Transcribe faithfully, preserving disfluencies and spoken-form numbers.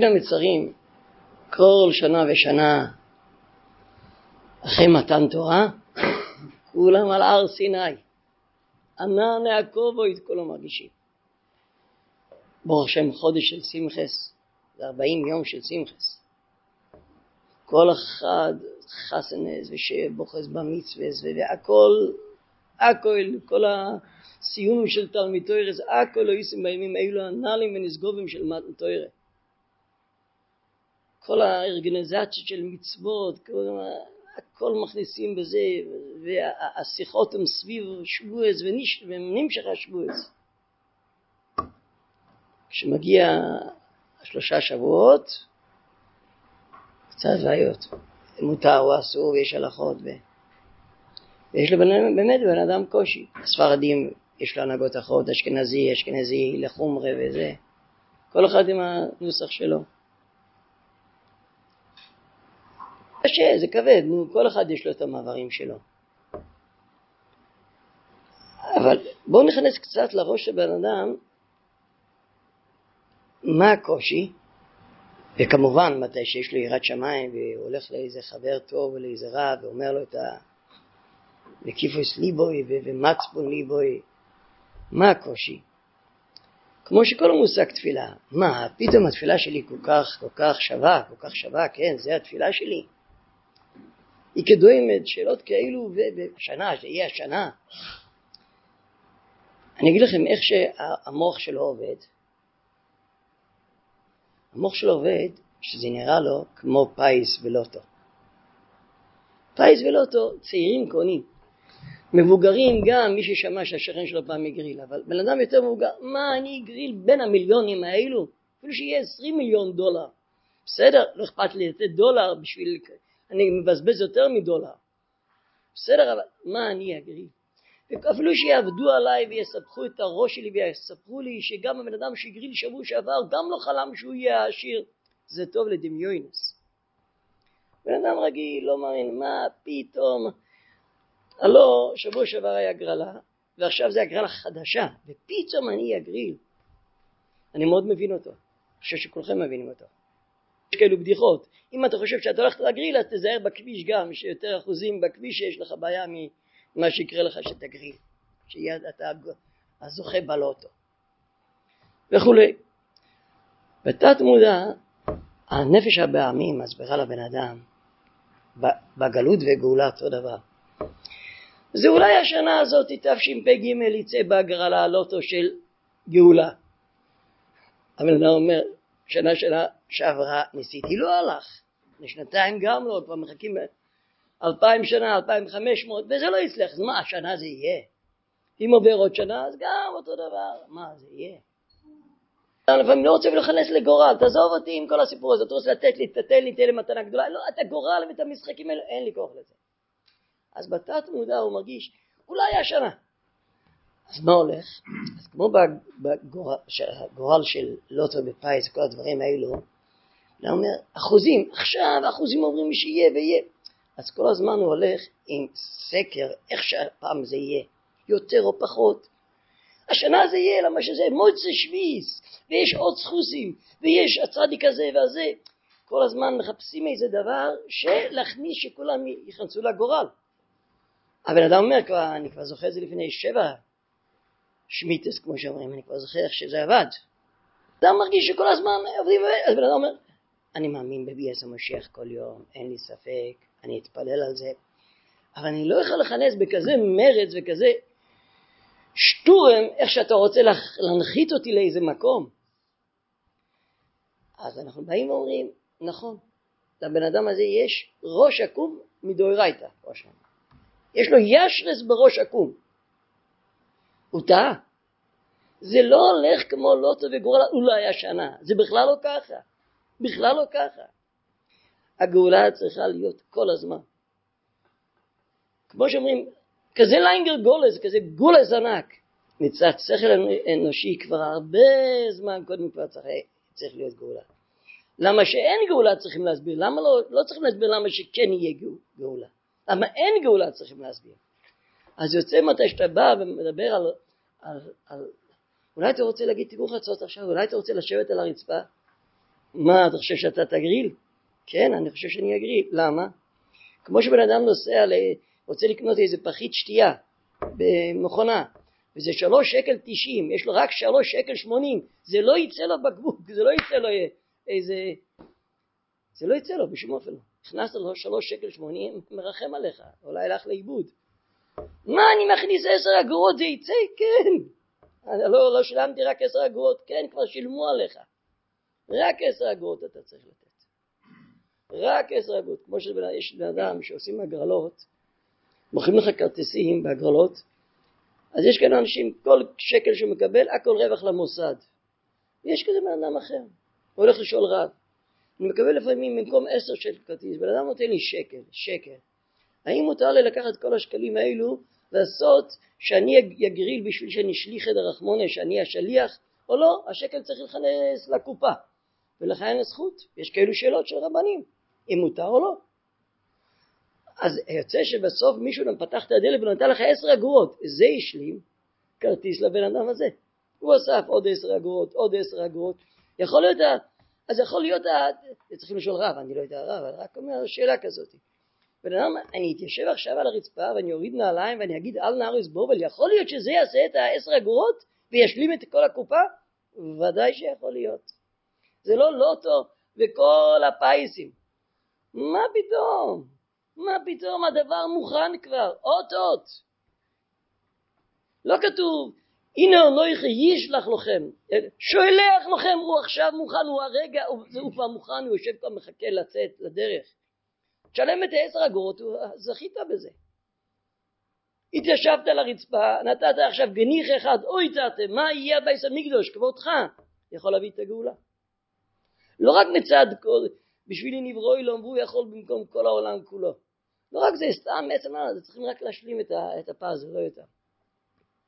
בין המצרים, כל שנה ושנה אחרי מתן תורה, כולם על הר סיני. ענן יעקב את כולם מרגישים. ברוך השם, חודש של שמחס, זה ארבעים יום של שמחס. כל אחד חסנז ושבוחז במצווס והכל, הכל, כל הסיום של תלמיד תוירס, הכל לא יישם בימים אלו הנעלים ונסגובים של מתן תוירס. כל הארגניזציות של מצוות, כל, הכל מכניסים בזה, והשיחות הם סביב שבועס ונמשך השבועס. כשמגיע השלושה שבועות, קצת בעיות. מותר או אסור, יש הלכות, ו... ויש לבנם, באמת בן אדם קושי. הספרדים, יש לו הנהגות אחרות, אשכנזי, אשכנזי, לחומרה וזה. כל אחד עם הנוסח שלו. קשה, זה כבד, כל אחד יש לו את המעברים שלו. אבל בואו נכנס קצת לראש של בן אדם, מה הקושי, וכמובן מתי שיש לו יראת שמיים, והוא הולך לאיזה חבר טוב או לאיזה רע, ואומר לו את ה... וקיפוס ליבוי ומצפון ליבוי, מה הקושי? כמו שכל המושג תפילה, מה, פתאום התפילה שלי כל כך, כל כך שווה, כל כך שווה, כן, זה התפילה שלי. היא כדוימת שאלות כאילו, ובשנה, שיהיה השנה. אני אגיד לכם איך שהמוח שלו עובד. המוח שלו עובד, שזה נראה לו כמו פייס ולוטו. פייס ולוטו, צעירים קונים. מבוגרים גם, מי ששמע שהשכן שלו פעם הגריל, אבל בן אדם יותר מבוגר, מה אני אגריל בין המיליונים האלו? אפילו שיהיה עשרים מיליון דולר. בסדר, לא אכפת לי לתת דולר בשביל... אני מבזבז יותר מדולר. בסדר, אבל מה אני אגריל? אפילו שיעבדו עליי ויספחו את הראש שלי ויספרו לי שגם הבן אדם שגריל שבוע שעבר גם לא חלם שהוא יהיה העשיר. זה טוב לדמיונס. בן אדם רגיל, לא מאמין, מה פתאום... הלא, שבוע שעבר היה גרלה, ועכשיו זה הגרלה חדשה, ופתאום אני אגריל. אני מאוד מבין אותו. אני חושב שכולכם מבינים אותו. יש כאלו בדיחות. אם אתה חושב שאתה הולכת להגריל, אז תזהר בכביש גם, שיותר אחוזים בכביש שיש לך בעיה ממה שיקרה לך שתגריל. שיהיה אתה הזוכה בלוטו. וכולי. בתת מודע, הנפש הבעמים מסבירה לבן אדם, בגלות וגאולה אותו דבר. זה אולי השנה הזאת תשפ"ג יצא בהגרלה הלוטו של גאולה. אבל אני אומר, שנה שנה שעברה ניסיתי, לא הלך. לשנתיים גם לא, כבר מחכים אלפיים שנה, אלפיים חמש מאות, וזה לא יצלח. אז מה, השנה זה יהיה? אם עובר עוד שנה, אז גם אותו דבר. מה זה יהיה? אני לפעמים לא רוצה להיכנס לגורל, תעזוב אותי עם כל הסיפור הזה, אתה רוצה לתת לי, תתן לי, תהיה לי מתנה גדולה. לא, אתה גורל ואת המשחקים האלה, אין לי כוח לזה. אז בתת מודע הוא מרגיש, אולי השנה. אז מה הולך? אז כמו בגורל של לוטו בפייס, כל הדברים האלו, הוא אומר, אחוזים, עכשיו אחוזים אומרים שיהיה ויהיה. אז כל הזמן הוא הולך עם סקר, איך שהפעם זה יהיה, יותר או פחות. השנה זה יהיה, למה שזה מוצא שביס, ויש עוד סחוסים, ויש הצדיק הזה והזה. כל הזמן מחפשים איזה דבר שלהכניס שכולם ייכנסו לגורל. הבן אדם אומר, כבר, אני כבר זוכר זה לפני שבע שמיטס, כמו שאומרים, אני כבר זוכר שזה עבד. אדם מרגיש שכל הזמן עובדים, אז בן אדם אומר, אני מאמין בביאס המשיח כל יום, אין לי ספק, אני אתפלל על זה, אבל אני לא יכול לכנס בכזה מרץ וכזה שטורם, איך שאתה רוצה להנחית אותי לאיזה מקום. אז אנחנו באים ואומרים, נכון, לבן אדם הזה יש ראש עקום מדאורייתא, ראש עקום. יש לו ישרס בראש עקום. הוא טעה. זה לא הולך כמו לוטו וגורל, אולי השנה. זה בכלל לא ככה. בכלל לא ככה. הגאולה צריכה להיות כל הזמן. כמו שאומרים, כזה ליינגר גולס, כזה גולס ענק. מצד שכל אנושי כבר הרבה זמן קודם כבר צריך, צריך להיות גאולה. למה שאין גאולה צריכים להסביר? למה לא, לא צריכים להסביר למה שכן יהיה גאולה? למה אין גאולה צריכים להסביר? אז יוצא מתי שאתה בא ומדבר על, על, על... אולי אתה רוצה להגיד תיגור חצות עכשיו, אולי אתה רוצה לשבת על הרצפה, מה, אתה חושב שאתה תגריל? כן, אני חושב שאני אגריל. למה? כמו שבן אדם נוסע, רוצה לקנות איזה פחית שתייה במכונה, וזה שלוש שקל תשעים, יש לו רק שלוש שקל שמונים, זה לא יצא לו בקבוק, זה לא יצא לו איזה, זה לא יצא לו בשום אופן. הכנסת לו שלוש שקל שמונים, מרחם עליך, אולי הלך לאיבוד. מה, אני מכניס עשר אגורות, זה יצא? כן. לא, לא שלמתי רק עשר אגורות, כן, כבר שילמו עליך. רק עשר אגורות אתה צריך לתת. רק עשר אגורות, כמו שיש לאדם שעושים הגרלות, מוכרים לך כרטיסים בהגרלות, אז יש כאן אנשים, כל שקל שמקבל, הכל רווח למוסד. יש כזה מאדם אחר, הוא הולך לשאול רב, אני מקבל לפעמים במקום עשר שקל כרטיס, בן אדם נותן לי שקל, שקל. האם מותר לי לקחת כל השקלים האלו, לעשות שאני אגריל בשביל שנשליך את הרחמונה, שאני אשליח, או לא, השקל צריך לחנס לקופה, ולכן הזכות. יש כאלו שאלות של רבנים, אם מותר או לא. אז יוצא שבסוף מישהו גם פתח את הדלת ונתן לך עשר אגורות, זה השלים כרטיס לבן אדם הזה. הוא אסף עוד עשר אגורות, עוד עשר אגורות, יכול להיות ה... אז יכול להיות ה... צריכים לשאול רב, אני לא יודע רב, אבל רק אומר שאלה כזאת. בן אדם, אני אתיישב עכשיו על הרצפה ואני אוריד נעליים ואני אגיד אל נא ארז בובל, יכול להיות שזה יעשה את העשר אגורות וישלים את כל הקופה? ודאי שיכול להיות. זה לא לוטו וכל הפייסים. מה פתאום? מה פתאום? הדבר מוכן כבר. אוטוט. לא כתוב, הנה הוא לא ישלח לכם. שולח לכם, הוא עכשיו מוכן, הוא הרגע, הוא כבר מוכן, הוא יושב כבר מחכה לצאת לדרך. תשלם את העשר אגורות, זכית בזה. התיישבת על הרצפה, נתת עכשיו גניח אחד, אוי תתם, מה יהיה הבייס המקדוש, כבודך? יכול להביא את הגאולה. לא רק מצד, בשבילי נברואי לא אמרו יכול במקום כל העולם כולו. לא רק זה סתם, בעצם, צריכים רק להשלים את הפאזל, לא יותר.